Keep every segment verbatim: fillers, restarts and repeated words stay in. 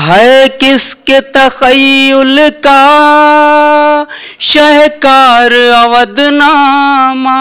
है किसके तखय्युल का शहकार अवधनामा।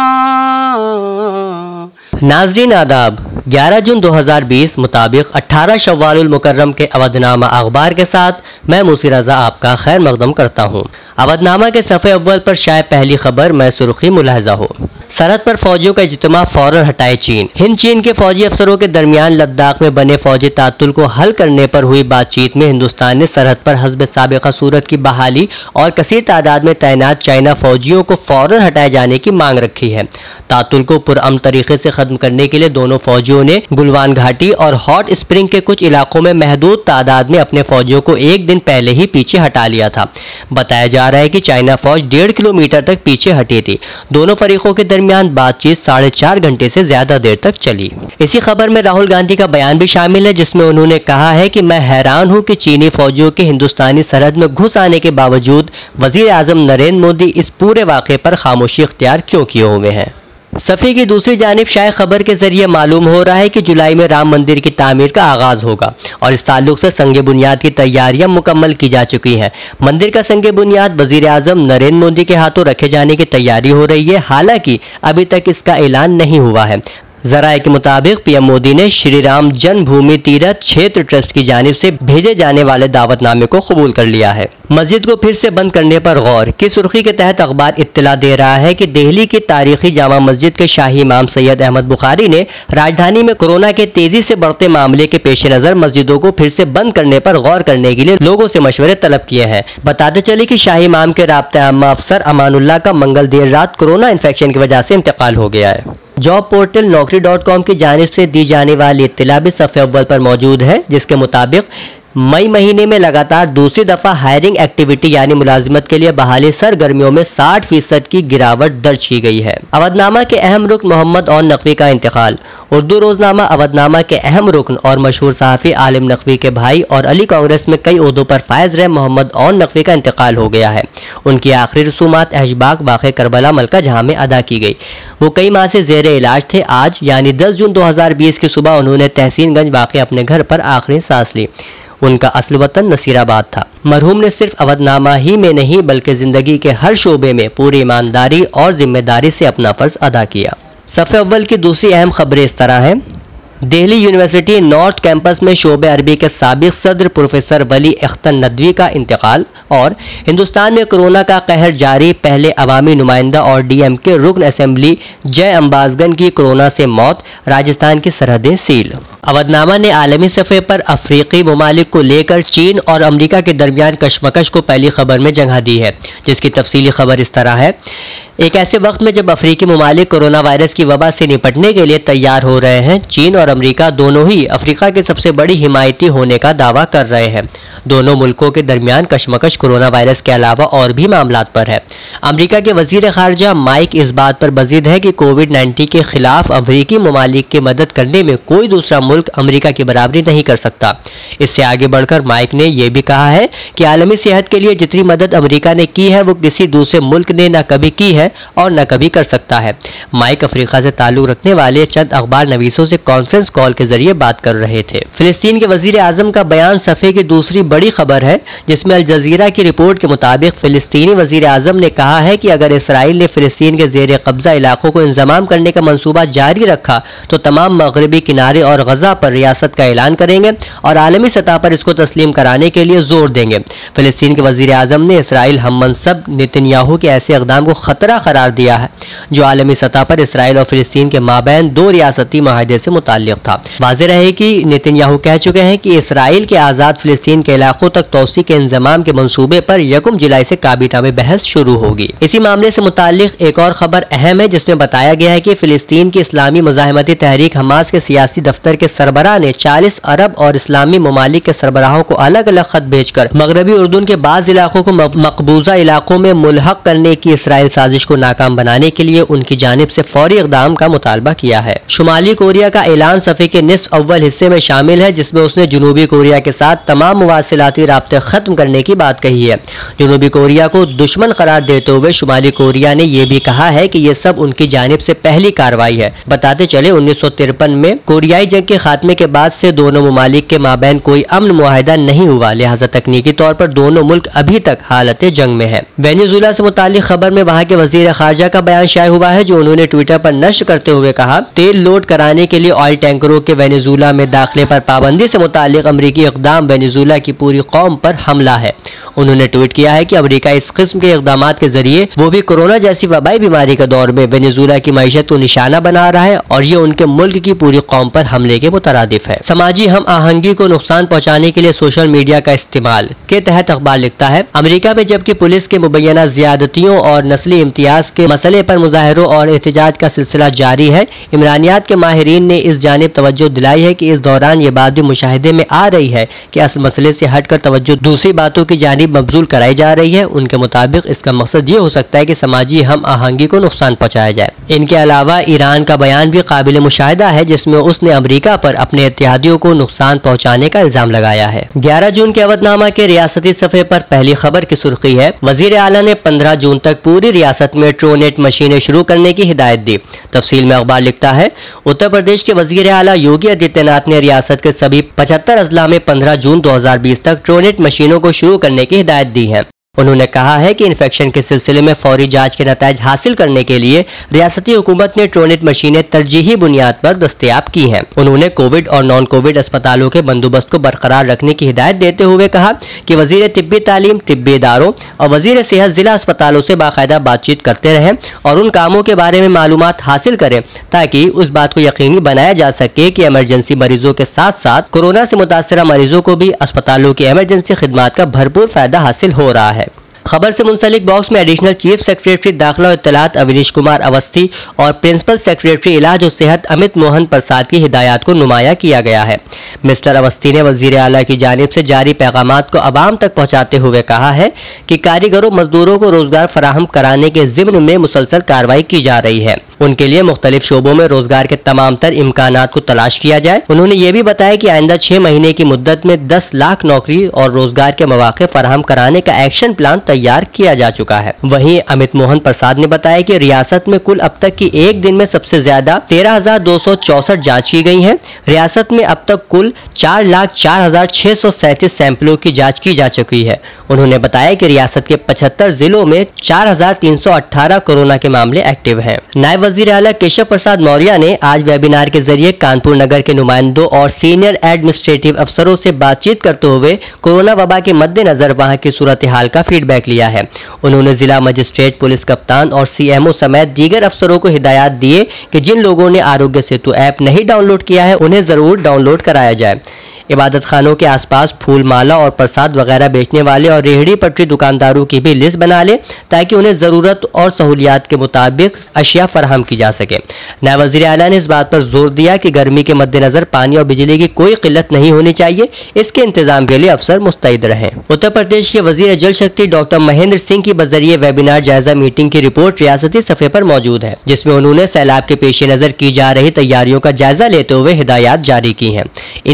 नाजरीन आदाब, ग्यारह जून दो हज़ार बीस मुताबिक अठारह शव्वालुल मुकर्रम के अवधनामा अखबार के साथ मैं मूसी रज़ा आपका खैर मकदम करता हूँ। अवधनामा के सफ़े अव्वल पर शायद पहली खबर मैं सुर्खी मुलाहजा हो। सरहद पर फौजियों का इज्तिमा फौरन हटाए चीन। हिंद चीन के फौजी अफसरों के दरमियान लद्दाख में बने फौजी तातुल को हल करने पर हुई बातचीत में हिंदुस्तान ने सरहद पर हस्ब साबिका सूरत की बहाली और कसीर तादाद में तैनात चाइना फौजियों को फौरन हटाए जाने की मांग रखी है। तातुल को पुरअमन तरीके से खत्म करने के लिए दोनों फौजियों ने गुलवान घाटी और हॉट स्प्रिंग के कुछ इलाकों में महदूद तादाद में अपने फौजियों को एक दिन पहले ही पीछे हटा लिया था। बताया जा रहा है कि चाइना फौज डेढ़ किलोमीटर तक पीछे हटी थी। दोनों फरीकों के दरमियान बातचीत साढ़े चार घंटे से ज्यादा देर तक चली। इसी खबर में राहुल गांधी का बयान भी शामिल है, जिसमें उन्होंने कहा है कि मैं हैरान हूं कि चीनी फौजियों के हिंदुस्तानी सरहद में घुस आने के बावजूद वजीर आजम नरेंद्र मोदी इस पूरे वाक़े पर खामोशी इख्तियार क्यों किए हुए हैं। सफ़े की दूसरी जानिब शायद खबर के जरिए मालूम हो रहा है कि जुलाई में राम मंदिर की तामीर का आगाज़ होगा और इस ताल्लुक से संग बुनियाद की तैयारियां मुकम्मल की जा चुकी हैं। मंदिर का संग बुनियाद वजीर आजम नरेंद्र मोदी के हाथों रखे जाने की तैयारी हो रही है, हालांकि अभी तक इसका ऐलान नहीं हुआ है। जराए के मुताबिक पीएम मोदी ने श्री राम जन्मभूमि तीर्थ क्षेत्र ट्रस्ट की जानिब से भेजे जाने वाले दावतनामे को कबूल कर लिया है। मस्जिद को फिर से बंद करने पर गौर की सुर्खी के तहत अखबार इत्तला दे रहा है कि दिल्ली की तारीखी जामा मस्जिद के शाही इमाम सैयद अहमद बुखारी ने राजधानी में कोरोना के तेजी से बढ़ते मामले के पेश नज़र मस्जिदों को फिर से बंद करने पर गौर करने के लिए लोगों से मशवरे तलब किए हैं। बताते चले कि शाही इमाम के राब्ता-ए-आमा अफसर अमानुल्लाह का मंगल देर रात कोरोना इन्फेक्शन की वजह से इंतकाल हो गया है। Job portal Naukri dot com की जानिब से दी जाने वाली इत्तला भी सफ़े अव्वल पर मौजूद है, जिसके मुताबिक मई महीने में लगातार दूसरी दफ़ा हायरिंग एक्टिविटी यानी मुलाजिमत के लिए बहाली सरगर्मियों में साठ फीसद की गिरावट दर्ज की गई है। अवधनामा के अहम रुकन मोहम्मद और नकवी का इंतकाल। उर्दू रोजनामा अवधनामा के अहम रुकन और मशहूर सहाफ़ी आलिम नकवी के भाई और अली कांग्रेस में कई उहदों पर फायज रहे मोहम्मद और नकवी का इंतकाल हो गया है। उनकी आखिरी रसूमात अहजबाग वाक़ करबला मलका जहाँ में अदा की गई। वो कई माह से जेर इलाज थे। आज यानी दस जून दो हज़ार बीस की सुबह उन्होंने तहसीनगंज वाक़ अपने घर पर आखिरी सांस ली। उनका असल वतन नसीराबाद था। मरहूम ने सिर्फ अवधनामा ही में नहीं बल्कि ज़िंदगी के हर शोबे में पूरी ईमानदारी और ज़िम्मेदारी से अपना फ़र्ज़ अदा किया। सफ़े अव्वल की दूसरी अहम खबरें इस तरह हैं। दिल्ली यूनिवर्सिटी नॉर्थ कैंपस में शोबे अरबी के साबिक़ सदर प्रोफेसर वली अख्तर नदवी का इंतकाल और हिंदुस्तान में कोरोना का कहर जारी। पहले अवामी नुमाइंदा और डी एम के रुकन असम्बली जय अम्बाजगन की कोरोना से मौत, राजस्थान की सरहदें सील। अवधनामा ने आलमी सफ़े पर अफ्रीकी ममालिक को लेकर चीन और अमरीका के दरमियान कशमकश को पहली खबर में जगह दी है, जिसकी तफसीली खबर इस तरह है। एक ऐसे वक्त में जब अफ्रीकी ममालिक कोरोना वायरस की वबा से निपटने के लिए तैयार हो रहे हैं, चीन और अमरीका दोनों ही अफ्रीका के सबसे बड़ी हिमायती होने का दावा कर रहे हैं। दोनों मुल्कों के दरमियान कशमकश कोरोना वायरस के अलावा और भी मामलात पर है। अमरीका के वजीर खारजा माइक इस बात पर बज़िद है कि कोविड नाइन्टीन के खिलाफ अफ्रीकी ममालिक की मदद करने में कोई दूसरा मुल्क अमरीका की बराबरी नहीं कर सकता। इससे आगे बढ़कर माइक ने यह भी कहा है कि आलमी सेहत के लिए जितनी मदद अमरीका ने की है वो किसी दूसरे मुल्क ने न कभी की है और न कभी कर सकता है। माइक अफ्रीका से ताल्लुक़ रखने वाले चंद अखबार नवीसों से कॉन्फ्रेंस कॉल के जरिए बात कर रहे थे। फिलिस्तीन के वजीर आजम का बयान सफ़े की दूसरी बड़ी खबर है, जिसमें अल जज़ीरा की रिपोर्ट के मुताबिक फिलिस्तीनी वजीर आजम ने कहा है कि अगर इसराइल ने फिलिस्तीन के जेर कब्जा इलाकों को इंजमाम करने का मंसूबा जारी रखा तो तमाम मगरबी किनारे और गजा पर रियासत का ऐलान करेंगे और आलमी सतह पर इसको तस्लीम कराने के लिए जोर देंगे। फिलिस्तीन के वजीर आजम ने इसराइल हम मनसब नेतन्याहू के ऐसे इकदाम को खतरा करार दिया है जो आलमी सतह पर इसराइल और फिलिस्तीन के माबैन दो रियासती माहदे से मुताल्लिक था। वाज़ेह रहे कि नेतन्याहू कह चुके हैं कि इसराइल के आज़ाद फिलिस्तीन के इलाकों तक तोसी के इंजमाम के मंसूबे पर यकम जुलाई से काबीना में बहस शुरू होगी। इसी मामले से मुताल्लिक एक और खबर अहम है, जिसमें बताया गया है कि फिलिस्तीन की इस्लामी मुजाहिमती तहरीक हमास के सियासी दफ्तर के सरबराह ने चालीस अरब और इस्लामी ममालिक के सरबराहों को अलग अलग खत भेजकर मगरबी उर्दून के बाद इलाकों को मकबूजा इलाकों में मुलहक करने की इसराइल साजिश को नाकाम बनाने के लिए उनकी जानिब से फौरी इकदाम का मुतालबा किया है। शुमाली कोरिया का ऐलान सफ़े के निस्फ अव्वल हिस्से में शामिल है, जिसमें उसने जुनूबी कोरिया के साथ तमाम मुवासिल तफसीलाती राब्ते ख़त्म करने की बात कही है। जनूबी कोरिया को दुश्मन करार देते हुए शुमाली कोरिया ने यह भी कहा है कि यह सब उनकी जानिब से पहली कार्रवाई है। बताते चले उन्नीस सौ तिरपन में कोरियाई जंग के खात्मे के बाद से दोनों ममालिक के माबैन कोई अमन मुआहिदा नहीं हुआ, लिहाजा तकनीकी तौर पर दोनों मुल्क अभी तक हालत जंग में है। वेनेजुएला से मुतालिक खबर में वहाँ के वजीर खारजा का बयान शाया हुआ है जो उन्होंने ट्विटर पर नश्र करते हुए कहा, तेल लोड कराने के लिए ऑयल टैंकरों के वेनेजुएला में दाखिले पर पाबंदी से मुतालिक अमरीकी इकदाम वेनेजुएला की पूरी कौम पर हमला है। उन्होंने ट्वीट किया है कि अमरीका इस किस्म के इकदाम के जरिए वो भी कोरोना जैसी वबाई बीमारी के दौर में वेनेजुएला की मईशत को निशाना बना रहा है और ये उनके मुल्क की पूरी कौम पर हमले के मुतरादिफ है। समाजी हम आहंगी को नुकसान पहुँचाने के लिए सोशल मीडिया का इस्तेमाल के तहत अखबार लिखता है, अमरीका में जबकि पुलिस के मुबैना ज्यादतियों और नस्ली इम्तियाज के मसले पर मुजाहरों और एहतजाज का सिलसिला जारी है। इमरानियात के माहिरीन ने इस जानिब तवज्जो दिलाई है कि इस दौरान ये बात भी मुशाहिदे में आ रही है कि असल मसले से हटकर तवज्जो दूसरी बातों की जानिब मबजूल कराई जा रही है। उनके मुताबिक इसका मकसद ये हो सकता है कि समाजी हम आहंगी को नुकसान पहुँचाया जाए। इनके अलावा ईरान का बयान भी काबिल मुशाहिदा है जिसमें उसने अमरीका पर अपने इत्तेहादियों को नुकसान पहुँचाने का इल्जाम लगाया है। ग्यारह जून के अवधनामा के रियासती सफ़े पर पहली खबर की सुर्खी है, वजीर आला ने पंद्रह जून तक पूरी रियासत में ट्रोनेट मशीनें शुरू करने की हिदायत दी। तफसील में अखबार लिखता है, उत्तर प्रदेश के वजीर आला योगी आदित्यनाथ ने रियासत के सभी पचहत्तर अजला में पंद्रह जून दो हजार बीस तक ट्रोनेट मशीनों को शुरू करने की हिदायत दी है। उन्होंने कहा है कि इन्फेक्शन के सिलसिले में फौरी जांच के नतीजे हासिल करने के लिए रियासती हुकूमत ने ट्रोनेट मशीनें तरजीही बुनियाद पर दस्तयाब की हैं। उन्होंने कोविड और नॉन कोविड अस्पतालों के बंदोबस्त को बरकरार रखने की हिदायत देते हुए कहा कि वजीर तिब्बी तालीम, तिब्बी इदारों और वजीर सेहत जिला अस्पतालों से बाकायदा बातचीत करते रहें और उन कामों के बारे में मालूमात हासिल करें ताकि उस बात को यकीनी बनाया जा सके कि इमरजेंसी मरीजों के साथ साथ कोरोना से मुतासर मरीजों को भी अस्पतालों की इमरजेंसी खिदमत का भरपूर फायदा हासिल हो रहा है। खबर से मुंसलिक बॉक्स में एडिशनल चीफ सेक्रेटरी दाखिला और इत्तलात अविनीश कुमार अवस्थी और प्रिंसिपल सेक्रेटरी इलाज और सेहत अमित मोहन प्रसाद की हिदायत को नुमाया किया गया है। मिस्टर अवस्थी ने वजीर आला की जानिब से जारी पैगामात को आवाम तक पहुँचाते हुए कहा है कि कारीगरों मजदूरों को रोजगार फराहम कराने के जिम्न में मुसलसल कार्रवाई की जा रही है। उनके लिए मुख्तलिफ शोबों में रोजगार के तमाम तर इम्कानात को तलाश किया जाए। उन्होंने ये भी बताया कि आइंदा छह महीने की मुद्दत में दस लाख नौकरी और रोजगार के मौके फराहम कराने का एक्शन प्लान तैयार किया जा चुका है। वहीं अमित मोहन प्रसाद ने बताया कि रियासत में कुल अब तक की एक दिन में सबसे ज्यादा तेरह हजार दो सौ चौसठ जाँच की गई है। रियासत में अब तक कुल चार लाख चार हजार छह सौ सैंतीस सैंपलों की जाँच की जा चुकी है। उन्होंने बताया कि रियासत के पचहत्तर जिलों में चार हजार तीन सौ अठारह कोरोना के मामले एक्टिव है। नायब वजीर आला केशव प्रसाद मौर्य ने आज वेबिनार के जरिए कानपुर नगर के नुमाइंदों और सीनियर एडमिनिस्ट्रेटिव अफसरों से बातचीत करते हुए कोरोना वबा के मद्देनजर वहां की सूरत हाल का फीडबैक लिया है। उन्होंने जिला मजिस्ट्रेट, पुलिस कप्तान और सीएमओ समेत दीगर अफसरों को हिदायत दिए कि जिन लोगों ने आरोग्य सेतु ऐप नहीं डाउनलोड किया है उन्हें जरूर डाउनलोड कराया जाए। इबादत खानों के आसपास फूल माला और प्रसाद वगैरह बेचने वाले और रेहड़ी पटरी दुकानदारों की भी लिस्ट बना लें ताकि उन्हें ज़रूरत और सहूलियात के मुताबिक अशिया फराहम की जा सके। नायब वज़ीर आला ने इस बात पर जोर दिया कि गर्मी के मद्देनज़र पानी और बिजली की कोई किल्लत नहीं होनी चाहिए, इसके इंतजाम के लिए अफसर मुस्तैद रहें। उत्तर प्रदेश के वज़ीर जल शक्ति डॉक्टर महेंद्र सिंह की बजरिए वेबिनार जायजा मीटिंग की रिपोर्ट रियासती सफ़े पर मौजूद है जिसमें उन्होंने सैलाब के पेश नज़र की जा रही तैयारियों का जायजा लेते हुए हिदायत जारी की हैं।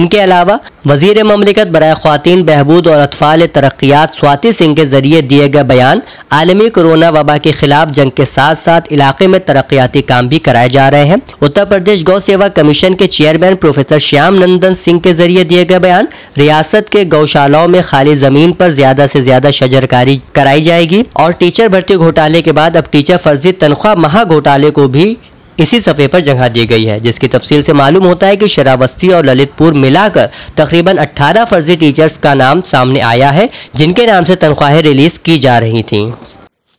इनके अलावा वजीर ममलिकत बराए ख्वातीन बहबूद और अतफाल तरक्यात स्वाति सिंह के जरिए दिए गए बयान, आलमी कोरोना वबा के खिलाफ जंग के साथ साथ इलाके में तरक्याती काम भी कराए जा रहे हैं। उत्तर प्रदेश गौ सेवा कमीशन के चेयरमैन प्रोफेसर श्याम नंदन सिंह के जरिए दिए गए बयान, रियासत के गौशालाओं में खाली जमीन पर ज्यादा से ज्यादा शजरकारी कराई जाएगी और टीचर भर्ती घोटाले के बाद अब टीचर फर्जी तनख्वाह महा घोटाले को भी इसी सफ़े पर जगह दी गई है, जिसकी तफसील से मालूम होता है कि शरावस्ती और ललितपुर मिलाकर तकरीबन अठारह फर्जी टीचर्स का नाम सामने आया है जिनके नाम से तनख्वाहें रिलीज की जा रही थीं।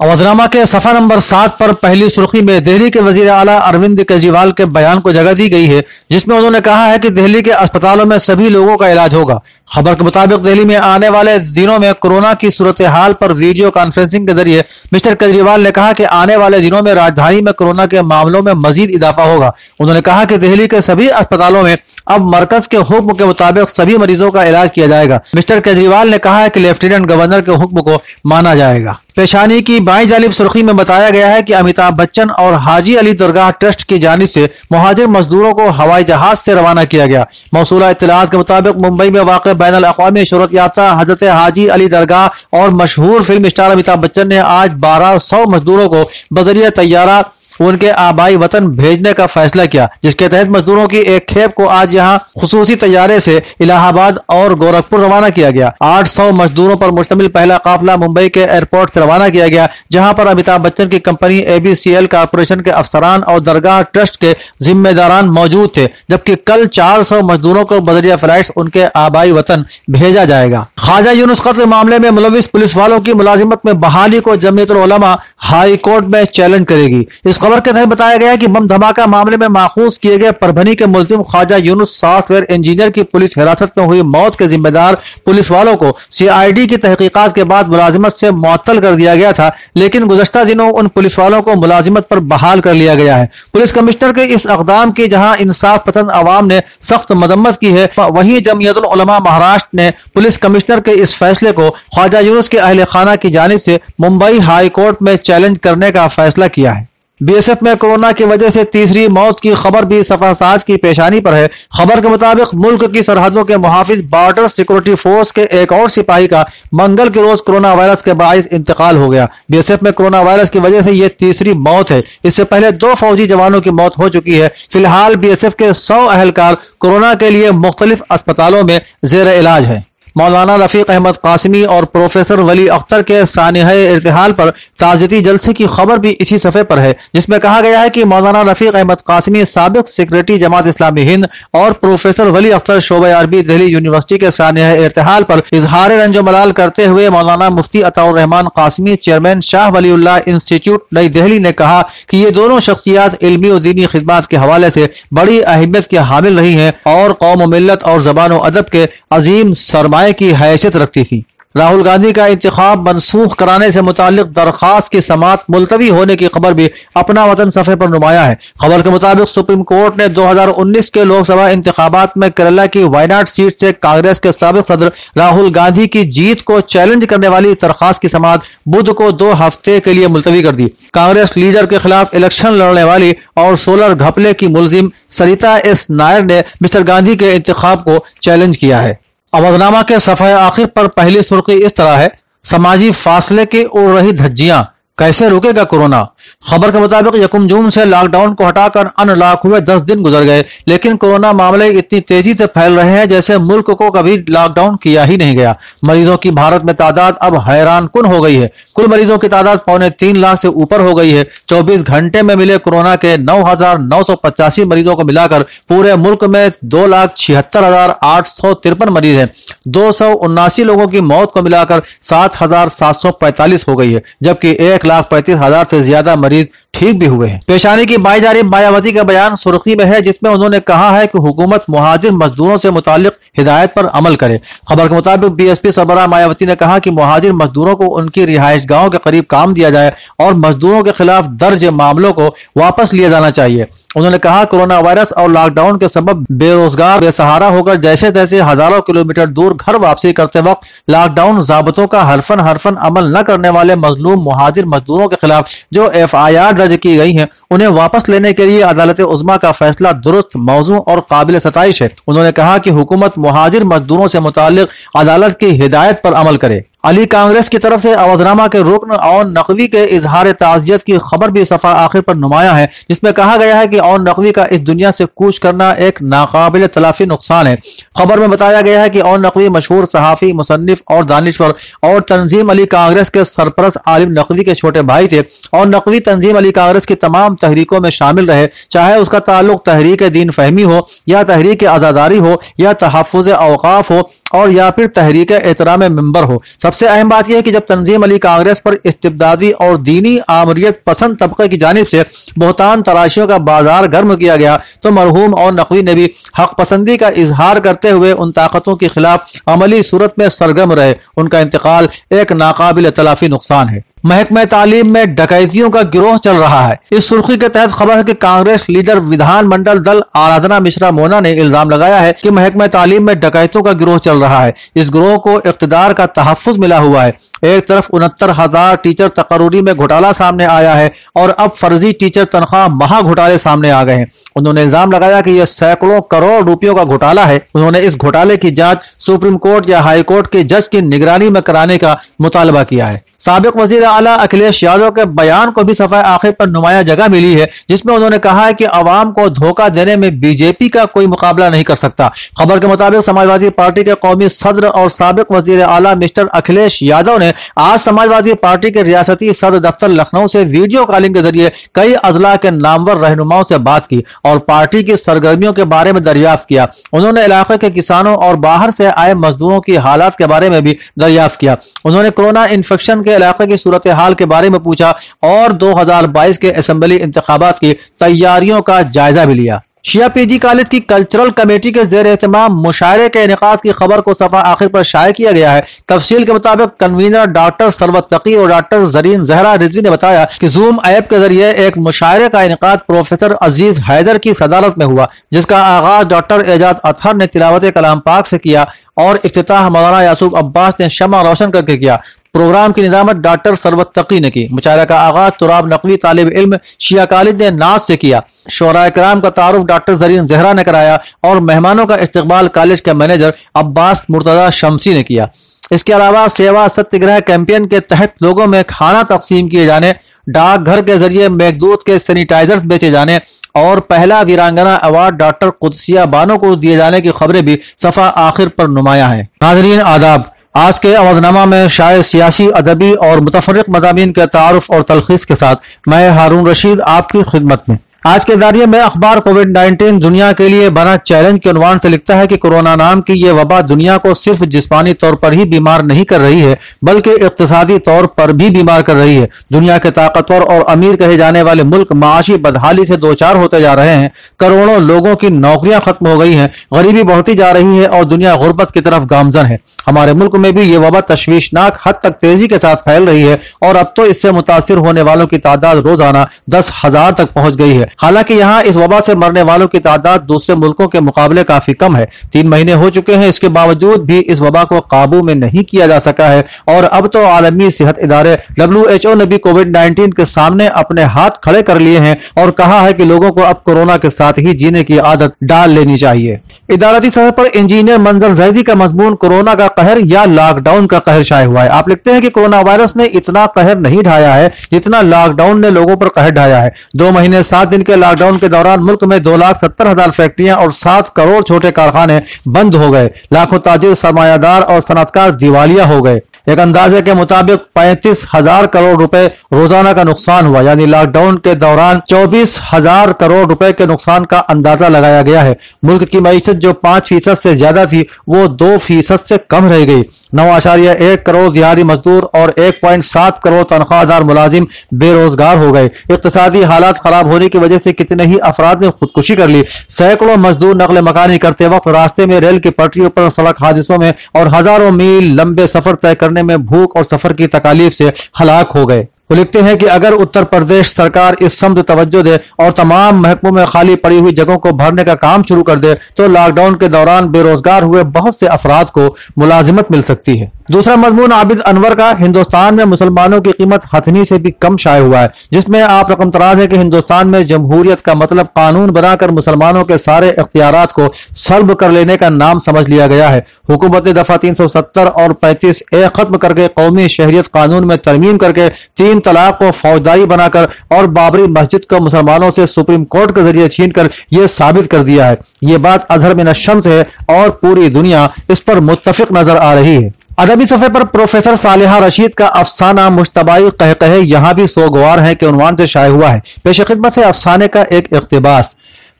अवधनामा के सफ़ा नंबर सात पर पहली सुर्खी में दिल्ली के वजीर आला अरविंद केजरीवाल के बयान को जगह दी गई है जिसमें उन्होंने कहा है कि दिल्ली के अस्पतालों में सभी लोगों का इलाज होगा। खबर के मुताबिक दिल्ली में आने वाले दिनों में कोरोना की सूरत हाल पर वीडियो कॉन्फ्रेंसिंग के जरिए मिस्टर केजरीवाल ने कहा कि आने वाले दिनों में राजधानी में कोरोना के मामलों में मजीद इजाफा होगा। उन्होंने कहा कि दिल्ली के सभी अस्पतालों में अब मरकज के हुक्म के मुताबिक सभी मरीजों का इलाज किया जाएगा। मिस्टर केजरीवाल ने कहा है कि लेफ्टिनेंट गवर्नर के हुक्म को माना जाएगा। पेशानी की बाई जानिब सुर्खी में बताया गया है कि अमिताभ बच्चन और हाजी अली दरगाह ट्रस्ट की जानिब से मुहाजिर मजदूरों को हवाई जहाज से रवाना किया गया। मौसूला इत्तलात के मुताबिक मुंबई में वाक़े बैनुल अक़वामी शोहरत याफ्ता हजरत हाजी अली दरगाह और मशहूर फिल्म स्टार अमिताभ बच्चन ने आज बारह सौ मजदूरों को बदरिया तैयारा उनके आबाई वतन भेजने का फैसला किया, जिसके तहत मजदूरों की एक खेप को आज यहां खुसूसी तैयारे से इलाहाबाद और गोरखपुर रवाना किया गया। आठ सौ मजदूरों पर मुश्तमिल पहला काफिला मुंबई के एयरपोर्ट से रवाना किया गया, जहां पर अमिताभ बच्चन की company A B C L corporation के अफसरान और दरगाह ट्रस्ट के जिम्मेदारान मौजूद थे, जबकि कल चार सौ मजदूरों को बदरिया फ्लाइट उनके आबाई वतन भेजा जाएगा। ख्वाजा यूनुस कत्ल मामले में मुलविस पुलिस वालों की मुलाजिमत में बहाली को जमीयतुल उलमा हाई कोर्ट में चैलेंज करेगी। इस खबर के तहत बताया गया कि बम धमाका मामले में माखूज किए गए परभनी के मुलजिम ख्वाजा यूनुस सॉफ्टवेयर इंजीनियर की पुलिस हिरासत में हुई मौत के जिम्मेदार पुलिस वालों को सी आई डी की तहकीकात के बाद मुलाजिमत से मुअत्तल कर दिया गया था, लेकिन गुज़श्ता दिनों उन पुलिस वालों को मुलाजिमत पर बहाल कर लिया गया है। पुलिस कमिश्नर के इस इक़दाम की जहाँ इंसाफ पसंद आवाम ने सख्त मजम्मत की है, वहीं जमीयतुल उलमा महाराष्ट्र ने पुलिस कमिश्नर के इस फैसले को ख्वाजा यूनुस के अहल खाना की जानिब से मुंबई हाई कोर्ट में चैलेंज करने का फैसला किया है। बी एस एफ में कोरोना की वजह से तीसरी मौत की खबर भी सफासाज की पेशानी पर है। खबर के मुताबिक मुल्क की सरहदों के मुहाफिज बॉर्डर सिक्योरिटी फोर्स के एक और सिपाही का मंगल के रोज कोरोना वायरस के बाइस इंतकाल हो गया। बी एस एफ में कोरोना वायरस की वजह से यह तीसरी मौत है। इससे पहले दो फौजी जवानों की मौत हो चुकी है। फिलहाल बी एस एफ के सौ अहलकार कोरोना के लिए मुख्तलिफ अस्पतालों में जेर इलाज है। मौलाना रफीक अहमद कासिमी और प्रोफेसर वली अख्तर के सानिहे इर्तिहाल पर ताज़ियती जलसे की खबर भी इसी सफ़े पर है, जिसमें कहा गया है कि मौलाना रफीक अहमद कासिमी साबिक सेक्रेटरी जमात इस्लामी हिंद और प्रोफेसर वली अख्तर शोबे अरबी दिल्ली यूनिवर्सिटी के सानिहे इर्तिहाल पर इजहार रंजो मलाल करते हुए मौलाना मुफ्ती अताउर रहमान कासिमी चेयरमैन शाह वलीउल्लाह इंस्टीट्यूट नई दिल्ली ने कहा कि ये दोनों शख्सियात इल्मी और दीनी खिदमत के हवाले से बड़ी अहमियत की हामिल रही हैं और कौम मिलत और ज़बान और अदब के अजीम सरमाए की हैसियत रखती थी। राहुल गांधी का इंतखाब मनसूख कराने से मुतालिक दरखास्त की समात मुलतवी होने की खबर भी अपना वतन सफ़े पर नुमाया है। खबर के मुताबिक सुप्रीम कोर्ट ने दो हज़ार उन्नीस के लोकसभा इंतखाबात में केरला की वायनाड सीट से कांग्रेस के साबिक सदर राहुल गांधी की जीत को चैलेंज करने वाली दरखास्त की समात बुध को दो हफ्ते के लिए मुलतवी कर दी। कांग्रेस लीडर के खिलाफ इलेक्शन लड़ने वाली और सोलर घपले की मुलजिम सरिता एस नायर ने मिस्टर गांधी के इंतखाब को चैलेंज किया है। अवधनामा के सफ़े आखिर पर पहली सुर्खी इस तरह है, समाजी फासले की उड़ रही धज्जियां, कैसे रुकेगा कोरोना। खबर के मुताबिक यकम जून से लॉकडाउन को हटाकर अनलॉक हुए दस दिन गुजर गए, लेकिन कोरोना मामले इतनी तेजी से फैल रहे हैं जैसे मुल्क को कभी लॉकडाउन किया ही नहीं गया। मरीजों की भारत में तादाद अब हैरानकुन हो गई है। कुल मरीजों की तादाद पौने तीन लाख से ऊपर हो गई है। चौबीस घंटे में मिले कोरोना के नौ हजार नौ सौ पचासी मरीजों को मिलाकर पूरे मुल्क में दो लाख छिहत्तर हजार आठ सौ तिरपन मरीज है। दो सौ उन्नासी लोगों की मौत को मिलाकर सात हजार सात सौ पैंतालीस हो गई है, जबकि एक लाख पैंतीस हजार से ज्यादा मरीज ठीक भी हुए हैं। पेशानी की बाई जानिब मायावती का बयान सुर्खी में है, जिसमें उन्होंने कहा है कि हुकूमत मुहाजिर मजदूरों से मुतालिक हिदायत पर अमल करे। खबर के मुताबिक बी एस पी सरबराह मायावती ने कहा कि मुहाजिर मजदूरों को उनकी रिहाइश गाहों के करीब काम दिया जाए और मजदूरों के खिलाफ दर्ज मामलों को वापस लिया जाना चाहिए। उन्होंने कहा कोरोना वायरस और लॉकडाउन के सबब बेरोजगार बेसहारा होकर जैसे तैसे हजारों किलोमीटर दूर घर वापसी करते वक्त लॉकडाउन ज़ाबतों का हरफन हरफन अमल न करने वाले मजलूम मुहाजिर मजदूरों के खिलाफ जो एफ आई आर दर्ज की गई हैं उन्हें वापस लेने के लिए अदालत उज़्मा का फैसला दुरुस्त मौजू और काबिल सताइश है। उन्होंने कहा कि हुकूमत मुहाजिर मजदूरों से मुतालिक अदालत की हिदायत पर अमल करे। अली कांग्रेस की तरफ से अवधनामा के रुकन और नकवी के इजहार ताजियत की खबर भी सफ़ा आखिर पर नुमाया है, जिसमें कहा गया है कि और नकवी का इस दुनिया से कूच करना एक नाकाबिल तलाफी नुकसान है। खबर में बताया गया है कि और नकवी मशहूर सहाफ़ी मुसन्निफ और दानिश्वर और तंजीम अली कांग्रेस के सरपरस्त आलिम नकवी के छोटे भाई थे और नकवी तंजीम अली कांग्रेस की तमाम तहरीकों में शामिल रहे, चाहे उसका ताल्लुक तहरीक दीन फहमी हो या तहरीक आज़ादारी हो या तहफ़्फ़ुज़ अवक़ाफ़ हो और या फिर तहरीक एहतराम मेंबर हो। सबसे अहम बात यह है कि जब तंजीम अली कांग्रेस पर इस्तिबदादी और दीनी आमरियत पसंद तबके की जानिब से बहुतान तराशियों का बाजार गर्म किया गया तो मरहूम और नकवी ने भी हक पसंदी का इजहार करते हुए उन ताकतों के खिलाफ अमली सूरत में सरगम रहे। उनका इंतकाल एक नाकाबिल तलाफी नुकसान है। महकमे तालीम में डकैतियों का गिरोह चल रहा है। इस सुर्खी के तहत खबर है कि कांग्रेस लीडर विधानमंडल दल आराधना मिश्रा मोना ने इल्जाम लगाया है कि महकमे तालीम में डकैतों का गिरोह चल रहा है। इस गिरोह को इख्तिदार का तहफ्फुज़ मिला हुआ है। एक तरफ उनहत्तर हजार टीचर तकरूरी में घोटाला सामने आया है और अब फर्जी टीचर तनख्वाह महा घोटाले सामने आ गए हैं। उन्होंने इल्जाम लगाया कि यह सैकड़ों करोड़ रुपयों का घोटाला है। उन्होंने इस घोटाले की जांच सुप्रीम कोर्ट या हाई कोर्ट के जज की निगरानी में कराने का मुतालबा किया है। साबिक वजीर आला अखिलेश यादव के बयान को भी सफाए आखिर पर नुमाया जगह मिली है, जिसमें उन्होंने कहा है कि अवाम को धोखा देने में बीजेपी का कोई मुकाबला नहीं कर सकता। खबर के मुताबिक समाजवादी पार्टी के कौमी सदर और साबिक वजीर आला मिस्टर अखिलेश यादव ने आज समाजवादी पार्टी के रियासती सदर दफ्तर लखनऊ से वीडियो कॉलिंग के जरिए कई अजला के नामवर रहनुमाओं से बात की और पार्टी की सरगर्मियों के बारे में दरियाफ्त किया। उन्होंने इलाके के किसानों और बाहर से आए मजदूरों की हालात के बारे में भी दरियाफ्त किया। उन्होंने कोरोना इन्फेक्शन के इलाके की सूरत हाल के बारे में पूछा और दो हजार बाईस के असेंबली इंतखाबात की तैयारियों का जायजा भी लिया। शिया पीजी कॉलेज की कल्चरल कमेटी के जेर एहतमाम मुशायरे के इनेकाद की खबर को सफा आखिर पर शाये किया गया है। तफसील के मुताबिक कन्वीनर डॉक्टर सरवत तकी और डॉक्टर जरीन जहरा रिजवी ने बताया कि जूम ऐप के जरिए एक मुशायरे का इनेकाद प्रोफेसर अजीज हैदर की सदारत में हुआ, जिसका आगाज डॉक्टर एजाज अतहर ने तिलावत कलाम पाक से किया और इफ्तिताह मौलाना यासूब अब्बास ने शमा रोशन करके किया। प्रोग्राम की निजामत डॉक्टर सरवत तकी ने की। मुशायरा का आगाज तुराब नकवी तालिब इल्म शिया कॉलेज ने नाज से किया। शोराए कराम का तारुफ डॉक्टर जरीन जहरा ने कराया और मेहमानों का इस्तकबाल कॉलेज के मैनेजर अब्बास मुर्तजा शमसी ने किया। इसके अलावा सेवा सत्याग्रह कैंपेन के तहत लोगों में खाना तकसीम किए जाने, डाकघर के जरिए मेघदूत के सैनिटाइजर्स बेचे जाने और पहला वीरांगना अवार्ड डॉक्टर कुदसिया बानो को दिए जाने की खबरें भी सफा आखिर पर नुमाया है। नाजरीन आदाब, आज के अवधनामा में शायर सियासी अदबी और मुतफरक मजामीन के तारुफ और तलखीस के साथ मैं हारून रशीद आपकी खिदमत में। आज के दायरे में अखबार कोविड नाइन्टीन दुनिया के लिए बना चैलेंज के उन्वान से लिखता है कि कोरोना नाम की ये वबा दुनिया को सिर्फ जिस्मानी तौर पर ही बीमार नहीं कर रही है, बल्कि इक्तिसादी तौर पर भी बीमार कर रही है। दुनिया के ताकतवर और अमीर कहे जाने वाले मुल्क माशी बदहाली से दो चार होते जा रहे हैं। करोड़ों लोगों की नौकरियां खत्म हो गई है, गरीबी बढ़ती जा रही है और दुनिया गुर्बत की तरफ गामजन है। हमारे मुल्क में भी ये वबा तश्वीशनाक हद तक तेजी के साथ फैल रही है और अब तो इससे मुतासिर होने वालों की तादाद रोजाना दस हजार तक पहुँच गई है। हालांकि यहाँ इस वबा से मरने वालों की तादाद दूसरे मुल्कों के मुकाबले काफी कम है। तीन महीने हो चुके हैं, इसके बावजूद भी इस वबा को काबू में नहीं किया जा सका है और अब तो आलमी सेहत इदारे डब्ल्यू एच ओ ने भी कोविड नाइन्टीन के सामने अपने हाथ खड़े कर लिए हैं और कहा है कि लोगों को अब कोरोना के साथ ही जीने की आदत डाल लेनी चाहिए। इदारती सतह पर इंजीनियर मंजर जैदी का मजमून कोरोना का कहर या लॉकडाउन का कहर शाये हुआ है। आप लिखते हैं कि कोरोना वायरस ने इतना कहर नहीं ढाया है जितना लॉकडाउन ने लोगों पर कहर ढाया है। दो महीने सात दिन के लॉकडाउन के दौरान मुल्क में दो लाख सत्तर हजार फैक्ट्रियां और सात करोड़ छोटे कारखाने बंद हो गए। लाखों ताजिर, सरमायादार और सनतकार दिवालिया हो गए। एक अंदाजे के मुताबिक पैंतीस हजार करोड़ रुपए रोजाना का नुकसान हुआ, यानी लॉकडाउन के दौरान चौबीस हजार करोड़ रुपए के नुकसान का अंदाजा लगाया गया है। मुल्क की मईशत जो पांच फीसद से ज्यादा थी वो दो फीसद से कम रह गई। नौ आशारिया एक करोड़ दिहाड़ी मजदूर और एक पॉइंट सात करोड़ तनख्वाहदार मुलाजिम बेरोजगार हो गए। इकतसादी हालात खराब होने की वजह से कितने ही अफराद ने खुदकुशी कर ली। सैकड़ों मजदूर नकल मकानी करते वक्त रास्ते में, रेल की पटरियों पर, सड़क हादसों में और हजारों मील लंबे सफर तय करने में भूख और सफर की तकालीफ से हलाक हो गए। वो लिखते हैं कि अगर उत्तर प्रदेश सरकार इस समत तवज्जो दे और तमाम महकमों में खाली पड़ी हुई जगहों को भरने का काम शुरू कर दे तो लॉकडाउन के दौरान बेरोजगार हुए बहुत से अफराद को मुलाजिमत मिल सकती है। दूसरा मजमून आबिद अनवर का हिंदुस्तान में मुसलमानों की कीमत हथनी से भी कम शाये हुआ है, जिसमें आप रकम तराज है कि हिंदुस्तान में जमहूरियत का मतलब कानून बनाकर मुसलमानों के सारे इख्तियारात को सल्ब कर लेने का नाम समझ लिया गया है। हुकूमत ने दफा तीन सौ सत्तर और पैंतीस ए खत्म करके कौमी शहरियत कानून में तरमीम करके तीन तलाक को फौजदारी बनाकर और बाबरी मस्जिद को मुसलमानों से सुप्रीम कोर्ट के जरिए छीनकर यह साबित कर दिया है। ये बात अजहर में शम्स है और पूरी दुनिया इस पर मुत्तफिक नजर आ रही है। अदबी सफे पर प्रोफेसर सालिहा रशीद का अफसाना मुश्तबाई कहकहे यहाँ भी सोगवार है के उन्वान से शाये हुआ है। पेश खिदमत है अफसाने का एक इकतबास।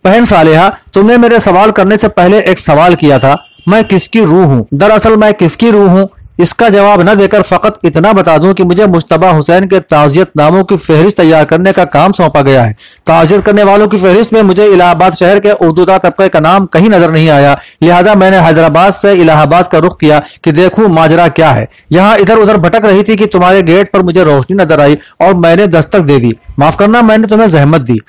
पहन सालिहा, तुमने मेरे सवाल करने से पहले एक सवाल किया था, मैं किसकी रूह हूँ? दरअसल मैं किसकी रूह हूँ इसका जवाब न देकर फकत इतना बता दूं कि मुझे मुश्तबा हुसैन के ताजियत नामों की फहरिस्त तैयार करने का काम सौंपा गया है। ताजियत करने वालों की फहरिस्त में मुझे इलाहाबाद शहर के उर्दूदा तबके का नाम कहीं नजर नहीं आया, लिहाजा मैंने हैदराबाद से इलाहाबाद का रुख किया कि देखूं माजरा क्या है। यहाँ इधर उधर भटक रही थी कि तुम्हारे गेट पर मुझे रोशनी नजर आई और मैंने दस्तक दे दी। माफ करना, मैंने तुम्हें जहमत दी।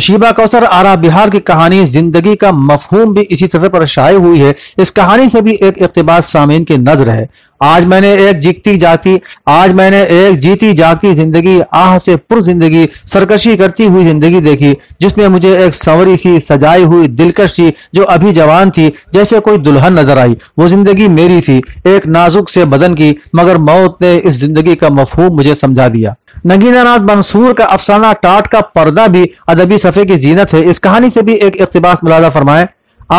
शीबा कौसर आरा बिहार की कहानी जिंदगी का मफहूम भी इसी तरह पर शाये हुई है। इस कहानी से भी एक इक़्तिबास सामीन की नजर है। आज मैंने एक जीती जागती आज मैंने एक जीती जागती जिंदगी, आह से पुर जिंदगी, सरकशी करती हुई जिंदगी देखी, जिसमें मुझे एक संवरी सी, सजाई हुई, दिलकश सी, जो अभी जवान थी, जैसे कोई दुल्हन नजर आई। वो जिंदगी मेरी थी, एक नाजुक से बदन की, मगर मौत ने इस जिंदगी का मफहूम मुझे समझा दिया। नगीना नाथ मंसूर का अफसाना टाट का पर्दा भी अदबी सफ़े की जीनत है। इस कहानी से भी एक इक़्तिबास मुलाहज़ा फरमाएं।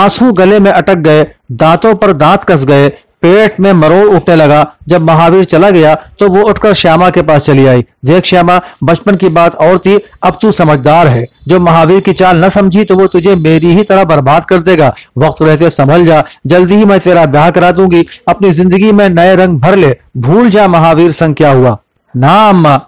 आंसू गले में अटक गए, दांतों पर दांत कस गए, पेट में मरोड़ उठने लगा। जब महावीर चला गया तो वो उठकर श्यामा के पास चली आई। देख श्यामा, बचपन की बात और थी, अब तू समझदार है। जो महावीर की चाल न समझी तो वो तुझे मेरी ही तरह बर्बाद कर देगा। वक्त रहते संभल जा, जल्दी ही मैं तेरा ब्याह करा दूंगी। अपनी जिंदगी में नए रंग भर ले, भूल जा महावीर संग क्या हुआ। ना अम्मा,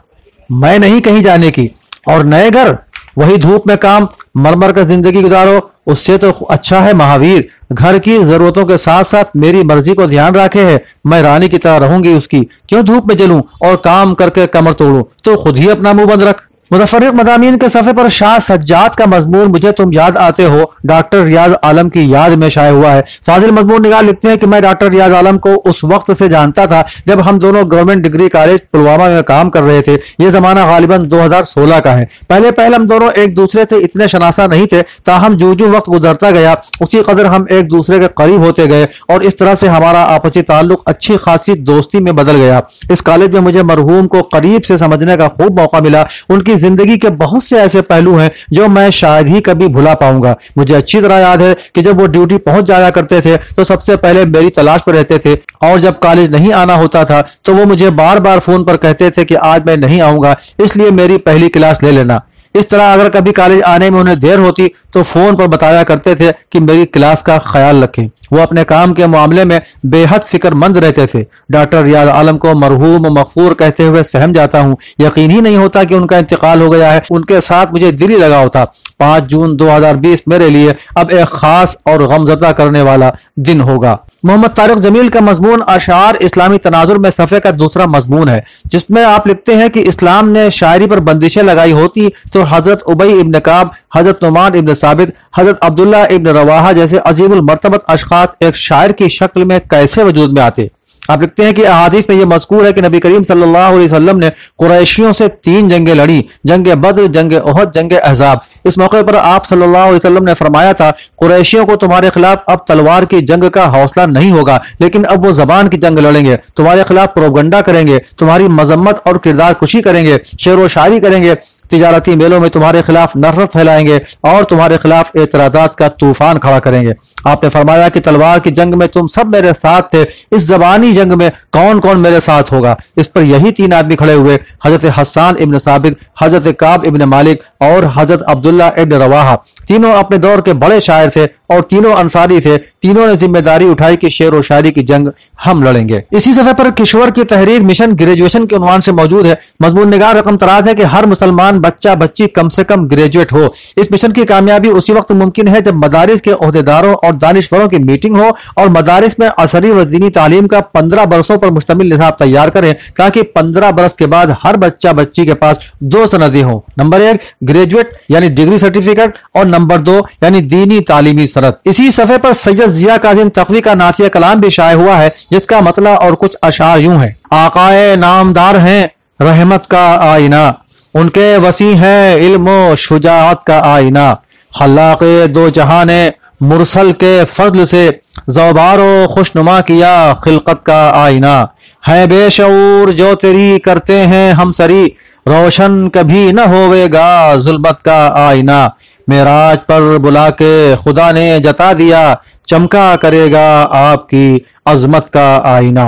मैं नहीं कहीं जाने की। और नए घर, वही धूप में काम, मरमर का जिंदगी गुजारो, उससे तो अच्छा है महावीर। घर की जरूरतों के साथ साथ मेरी मर्जी को ध्यान रखे है। मैं रानी की तरह रहूंगी उसकी, क्यों धूप में जलूं और काम करके कमर तोड़ूं। तो खुद ही अपना मुंह बंद रख। मुतफर्रिक मज़ामीन के सफ़े पर शाह सज्जाद का मजमून मुझे तुम याद आते हो, डॉक्टर रियाज आलम की याद में शाये हुआ है। फाजिल मजमून निगार लिखते हैं कि मैं डॉक्टर रियाज आलम को उस वक्त से जानता था जब हम दोनों गवर्नमेंट डिग्री कॉलेज पुलवामा में काम कर रहे थे। ये जमाना गालिबन दो हज़ार सोलह का है। पहले पहले हम दोनों एक दूसरे से इतने शनासा नहीं थे, ताहम जो जो वक्त गुजरता गया उसी कदर हम एक दूसरे के करीब होते गए और इस तरह से हमारा आपसी ताल्लुक अच्छी खासी दोस्ती में बदल गया। इस कॉलेज में मुझे मरहूम को करीब से समझने का खूब मौका मिला। उनकी जिंदगी के बहुत से ऐसे पहलू हैं जो मैं शायद ही कभी भुला पाऊंगा। मुझे अच्छी तरह याद है कि जब वो ड्यूटी पहुंच जाया करते थे तो सबसे पहले मेरी तलाश पर रहते थे, और जब कॉलेज नहीं आना होता था तो वो मुझे बार बार फोन पर कहते थे कि आज मैं नहीं आऊंगा, इसलिए मेरी पहली क्लास ले लेना। इस तरह अगर कभी कॉलेज आने में उन्हें देर होती तो फोन पर बताया करते थे कि मेरी क्लास का ख्याल रखें। वो अपने काम के मामले में बेहद फिक्रमंद रहते थे। डॉक्टर रियाज आलम को मरहूम मगफूर कहते हुए सहम जाता हूँ। यकीन ही नहीं होता कि उनका इंतकाल हो गया है। उनके साथ मुझे दिली लगाव था। पाँच जून दो हज़ार बीस मेरे लिए अब एक खास और गमजदा करने वाला दिन होगा। मोहम्मद तारिक जमील का मजमून अशार इस्लामी तनाजुर में सफ़े का दूसरा मजमून है, जिसमें आप लिखते हैं कि इस्लाम ने शायरी पर बंदिशें लगाई होती तो हजरत उबई इब्न काब, हजरत नुमान इब्न साबित, हजरत अब्दुल्ला इब्न रवाहा जैसे अजीमुल मर्तबत अशखास एक शायर की शक्ल में कैसे वजूद में आते। आप लिखते हैं कि अहादीस में यह मज़कूर है कि नबी करीम सल्लल्लाहु अलैहि वसल्लम ने कुरैशियों से तीन जंगे लड़ी, जंग बद्र, जंग ओहद, जंग अहज़ाब। इस मौके पर आप सल्लल्लाहु अलैहि वसल्लम ने फरमाया था, कुरैशियों को तुम्हारे खिलाफ अब तलवार की जंग का हौसला नहीं होगा, लेकिन अब वो जबान की जंग लड़ेंगे, तुम्हारे खिलाफ प्रोपगंडा करेंगे, तुम्हारी मजम्मत और किरदार कुशी करेंगे, शेर व शायरी करेंगे, तिजारती मेलों में तुम्हारे खिलाफ नफरत फैलाएंगे और तुम्हारे खिलाफ एतराजात का तूफान खड़ा करेंगे। आपने फरमाया कि तलवार की जंग में तुम सब मेरे साथ थे, इस जबानी जंग में कौन कौन मेरे साथ होगा। इस पर यही तीन आदमी खड़े हुए, हजरत हसन इब्न साबित, हजरत काब इब्न मालिक और हजरत अब्दुल्ला इब्न रवाहा। तीनों अपने दौर के बड़े शायर थे और तीनों अंसारी थे। तीनों ने जिम्मेदारी उठाई कि शेर और शायरी की जंग हम लड़ेंगे। इसी सफर पर किशोर की तहरीर मिशन ग्रेजुएशन के उन्वान से मौजूद है। मजमून निगार रकम तराज है कि हर मुसलमान बच्चा बच्ची कम से कम ग्रेजुएट हो। इस मिशन की कामयाबी उसी वक्त मुमकिन है जब मदारिस के ओहदेदारों और दानिश्वरों की मीटिंग हो और मदारिस में असरी व दीनी तालीम का पंद्रह बरसों पर मुश्तमिल निसाब तैयार करें, ताकि पंद्रह बरस के बाद हर बच्चा बच्ची के पास दो सनदें हों। नंबर एक ग्रेजुएट यानी डिग्री सर्टिफिकेट, और नंबर दो यानी दीनी तालीमी सनद। इसी सफे पर सैयद जिया काज़िम तक़वी का नातिया कलाम भी शाये हुआ है, जिसका मतला और कुछ अशार यूं है। आकाए नामदार हैं रहमत का आईना, उनके वसी हैं इल्मो शुजाअत का आईना, खल्लाक़े दो जहां ने मुरसल के फजल से ज़ौबारो खुशनुमा किया खिलकत का आईना, है बेशऊर जो तेरी करते हैं हमसरी, रोशन कभी न होवेगा जुल्मत का आईना, मेराज पर बुला के खुदा ने जता दिया, चमका करेगा आपकी अजमत का आईना।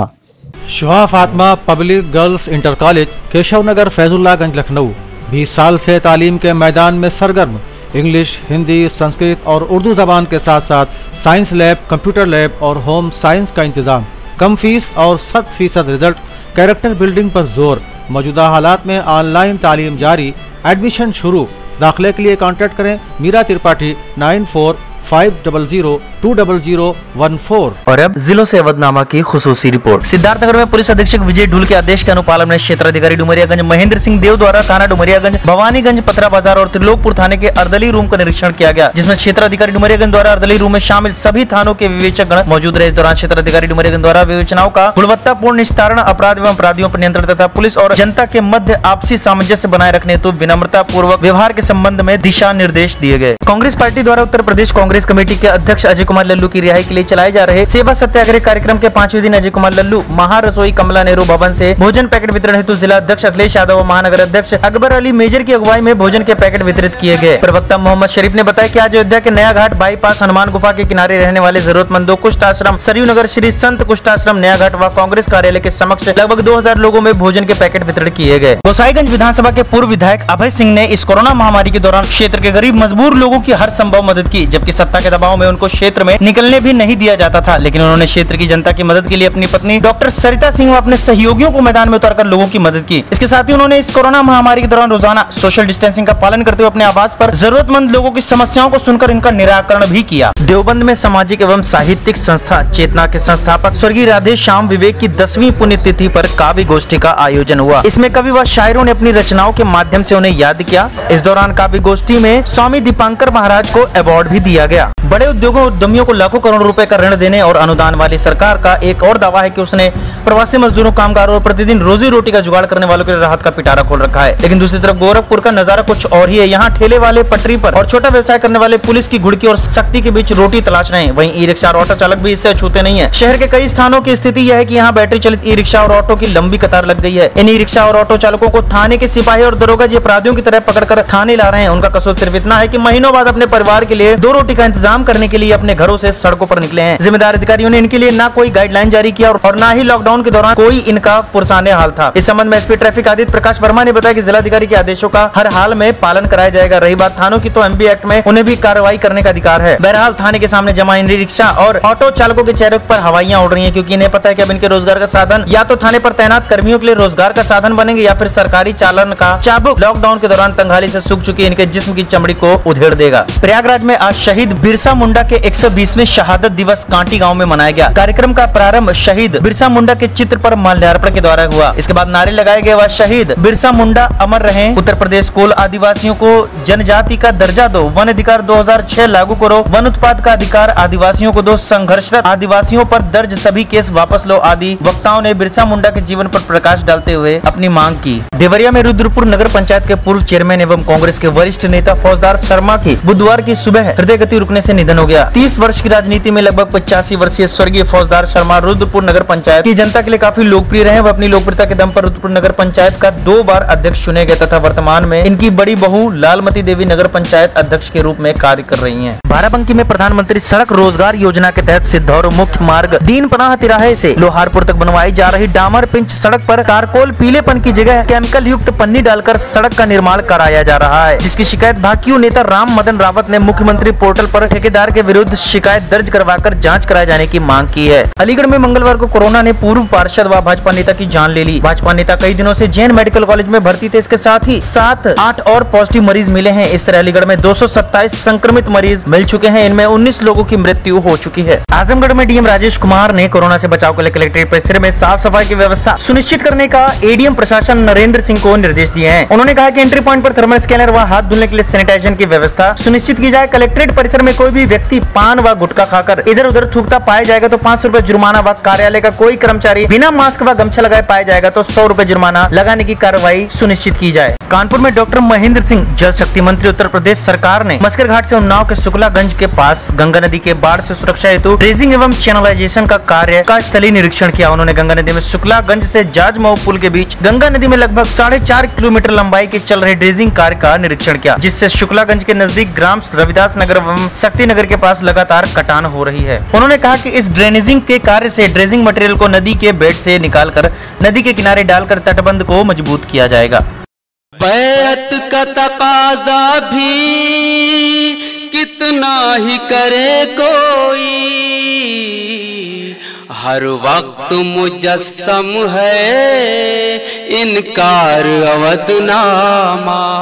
Shuha Fatima public girls inter college, Keshav Nagar, Faizullaganj, Lucknow बीस साल से तालीम के मैदान में सरगर्म। इंग्लिश, हिंदी, संस्कृत और उर्दू जबान के साथ साथ साइंस लैब, कंप्यूटर लैब और होम साइंस का इंतज़ाम। कम फीस और शत फीसद रिजल्ट। कैरेक्टर बिल्डिंग पर जोर। मौजूदा हालात में ऑनलाइन तालीम जारी। एडमिशन शुरू। दाखिले के लिए कांटेक्ट करें Meera Tripathi nine four five double zero two double zero one four. और अब जिलों से अवधनामा की खुसूसी रिपोर्ट। सिद्धार्थनगर में पुलिस अधीक्षक विजय ढुल के आदेश के अनुपालन में क्षेत्राधिकारी डुमरियागंज महेंद्र सिंह देव द्वारा थाना डुमरियागंज, भवानीगंज, पथरा बाजार और त्रिलोकपुर थाने के अर्दली रूम का निरीक्षण किया गया, जिसमें क्षेत्राधिकारी डुमरियागंज द्वारा अर्दली रूम में शामिल सभी थानों के विवेचक गण मौजूद रहे। इस दौरान क्षेत्राधिकारी डुमरियागंज द्वारा विवेचनाओं का गुणवत्तापूर्ण निस्तारण, अपराध एवं अपराधियों पर नियंत्रण तथा पुलिस और जनता के मध्य आपसी सामंजस्य बनाए रखने हेतु विनम्रता पूर्वक व्यवहार के संबंध में दिशा निर्देश दिए गए। कांग्रेस पार्टी द्वारा उत्तर प्रदेश कांग्रेस कमेटी के अध्यक्ष अजय कुमार लल्लू की रिहाई के लिए चलाए जा रहे सेवा सत्याग्रह कार्यक्रम के पांचवें दिन अजय कुमार लल्लू महारसोई कमला नेहरू भवन से भोजन पैकेट वितरण हेतु जिला अध्यक्ष अखिलेश यादव और महानगर अध्यक्ष अकबर अली मेजर की अगुवाई में भोजन के पैकेट वितरित किए गए। प्रवक्ता मोहम्मद शरीफ ने बताया कि आज अयोध्या के नया घाट बाईपास हनुमान गुफा के किनारे रहने वाले जरूरतमंदों कुष्ठ आश्रम सरयू नगर श्री संत कुष्ठ आश्रम नया घाट व कांग्रेस कार्यालय के समक्ष लगभग दो हजार लोगों में भोजन के पैकेट वितरण किए गए। गोसाईगंज विधानसभा के पूर्व विधायक अभय सिंह ने इस कोरोना महामारी के दौरान क्षेत्र के गरीब मजबूर लोगों की हर संभव मदद की, जबकि सत्ता के दबाव में उनको क्षेत्र में निकलने भी नहीं दिया जाता था, लेकिन उन्होंने क्षेत्र की जनता की मदद के लिए अपनी पत्नी डॉक्टर सरिता सिंह व अपने सहयोगियों को मैदान में उतारकर लोगों की मदद की। इसके साथ ही उन्होंने इस कोरोना महामारी के दौरान रोजाना सोशल डिस्टेंसिंग का पालन करते हुए अपने आवास पर जरूरतमंद लोगों की समस्याओं को सुनकर इनका निराकरण भी किया। देवबंद में सामाजिक एवं साहित्यिक संस्था चेतना के संस्थापक स्वर्गीय राधे श्याम विवेक की दसवीं पुण्यतिथि पर काव्य गोष्ठी का आयोजन हुआ। इसमें कवि व शायरों ने अपनी रचनाओं के माध्यम से उन्हें याद किया। इस दौरान काव्य गोष्ठी में स्वामी दीपांकर महाराज को अवार्ड भी दिया गया। बड़े उद्योगों और उद्यमियों को लाखों करोड़ रुपए का ऋण देने और अनुदान वाली सरकार का एक और दावा है कि उसने प्रवासी मजदूरों, कामगारों और प्रतिदिन रोजी रोटी का जुगाड़ करने वालों के लिए राहत का पिटारा खोल रखा है। लेकिन दूसरी तरफ गोरखपुर का नजारा कुछ और ही है। यहाँ ठेले वाले पटरी पर और छोटा व्यवसाय करने वाले पुलिस की घुड़की और सख्ती के बीच रोटी तलाश रहे हैं। वहीं ई रिक्शा और ऑटो चालक भी इससे अछूते नहीं है। शहर के कई स्थानों की स्थिति यह है कि यहाँ बैटरी चलित ई रिक्शा और ऑटो की लंबी कतार लग गई है। इन ई रिक्शा और ऑटो चालकों को थाने के सिपाही और दरोगा जी अपराधियों की तरह पकड़कर थाने ला रहे हैं। उनका कसूर सिर्फ इतना है कि महीनों बाद अपने परिवार के लिए दो रोटी का इंतजाम करने के लिए अपने घरों से सड़कों पर निकले हैं। जिम्मेदार अधिकारियों ने इनके लिए ना कोई गाइडलाइन जारी किया और ना ही लॉकडाउन के दौरान कोई इनका पुरसाने हाल था। इस संबंध में एसपी ट्रैफिक आदित्य प्रकाश वर्मा ने बताया कि जिलाधिकारी के आदेशों का हर हाल में पालन कराया जाएगा। रही बात थानों की, तो एमबी एक्ट में उन्हें भी कार्रवाई करने का अधिकार है। बहरहाल थाने के सामने जमा इन रिक्शा और ऑटो चालकों के चेहरे पर हवाइयां उड़ रही है, क्योंकि इन्हें पता है कि अब इनके रोजगार का साधन या तो थाने पर तैनात कर्मियों के लिए रोजगार का साधन बनेंगे या फिर सरकारी चालान का चाबुक लॉकडाउन के दौरान तंगहाली से सूख चुकी इनके जिस्म की चमड़ी को उधेड़ देगा। प्रयागराज में आज शहीद बिरसा मुंडा के एक सौ बीसवें शहादत दिवस कांटी गांव में मनाया गया। कार्यक्रम का प्रारंभ शहीद बिरसा मुंडा के चित्र पर माल्यार्पण के द्वारा हुआ। इसके बाद नारे लगाए गए व शहीद बिरसा मुंडा अमर रहें, उत्तर प्रदेश कोल आदिवासियों को जनजाति का दर्जा दो, वन अधिकार दो हजार छह लागू करो, वन उत्पाद का अधिकार आदिवासियों को दो, संघर्षरत आदिवासियों पर दर्ज सभी केस वापस लो आदि वक्ताओं ने बिरसा मुंडा के जीवन पर प्रकाश डालते हुए अपनी मांग की। देवरिया में रुद्रपुर नगर पंचायत के पूर्व चेयरमैन एवं कांग्रेस के वरिष्ठ नेता फौजदार शर्मा की बुधवार की सुबह हृदय गति रुकने से निधन हो गया। तीस वर्ष की राजनीति में लगभग पचासी वर्षीय स्वर्गीय फौजदार शर्मा रुद्रपुर नगर पंचायत की जनता के लिए काफी लोकप्रिय रहे। वह अपनी लोकप्रियता के दम पर रुद्रपुर नगर पंचायत का दो बार अध्यक्ष चुने गए तथा वर्तमान में इनकी बड़ी बहू लालमती देवी नगर पंचायत अध्यक्ष के रूप में कार्य कर रही हैं। बाराबंकी में प्रधानमंत्री सड़क रोजगार योजना के तहत सिद्धौर मुख्य मार्ग दीन पनाह तिराहे से लोहारपुर तक बनवाई जा रही डामर पिंच सड़क पर तारकोल पीलेपन की जगह केमिकल युक्त पन्नी डालकर सड़क का निर्माण कराया जा रहा है, जिसकी शिकायत भाकियू नेता राम मदन रावत ने मुख्यमंत्री पोर्टल पर ठेकेदार के विरुद्ध शिकायत दर्ज करवाकर जांच कराए जाने की मांग की है। अलीगढ़ में मंगलवार को कोरोना ने पूर्व पार्षद व भाजपा नेता की जान ले ली। भाजपा नेता कई दिनों से जैन मेडिकल कॉलेज में भर्ती थे। इसके साथ ही सात आठ और पॉजिटिव मरीज मिले हैं। इस तरह अलीगढ़ में दो सौ सत्ताईस संक्रमित मरीज मिल चुके हैं। इनमें उन्नीस लोगों की मृत्यु हो चुकी है। आजमगढ़ में डीएम राजेश कुमार ने कोरोना से बचाव के लिए कलेक्ट्रेट परिसर में साफ सफाई की व्यवस्था सुनिश्चित करने का एडीएम प्रशासन नरेंद्र सिंह को निर्देश दिए हैं। उन्होंने कहा कि एंट्री पॉइंट पर थर्मल स्कैनर व हाथ धुलने के लिए सैनिटाइजेशन की व्यवस्था सुनिश्चित की जाए। कलेक्ट्रेट परिसर में कोई भी व्यक्ति पान व गुटखा खाकर इधर उधर थूकता पाया जाएगा तो पाँच सौ रूपए जुर्माना व कार्यालय का कोई कर्मचारी बिना मास्क व गमछा लगाए पाया जाएगा तो सौ रूपए जुर्माना लगाने की कार्रवाई सुनिश्चित की जाए। कानपुर में डॉक्टर महेंद्र सिंह जल शक्ति मंत्री उत्तर प्रदेश सरकार ने मस्कर घाट से उन्नाव के शुक्लागंज के पास गंगा नदी के बाढ़ से सुरक्षा हेतु ड्रेजिंग एवं चैनलाइजेशन का कार्य का स्थलीय निरीक्षण किया। उन्होंने गंगा नदी में शुक्लागंज से जाजमऊ पुल के बीच गंगा नदी में लगभग साढ़े चार किलोमीटर लंबाई के चल रहे ड्रेजिंग कार्य का निरीक्षण किया, जिससे शुक्लागंज के नजदीक ग्राम रविदास नगर एवं शक्ति नगर के पास लगातार कटान हो रही है। उन्होंने कहा कि इस ड्रेनेजिंग के कार्य से ड्रेजिंग मटेरियल को नदी के बेड से निकालकर नदी के किनारे डालकर तटबंध को मजबूत किया जाएगा। बैत का तकाजा भी कितना ही करे कोई, हर वक्त मुजस्सम है इनकार अवधनामा।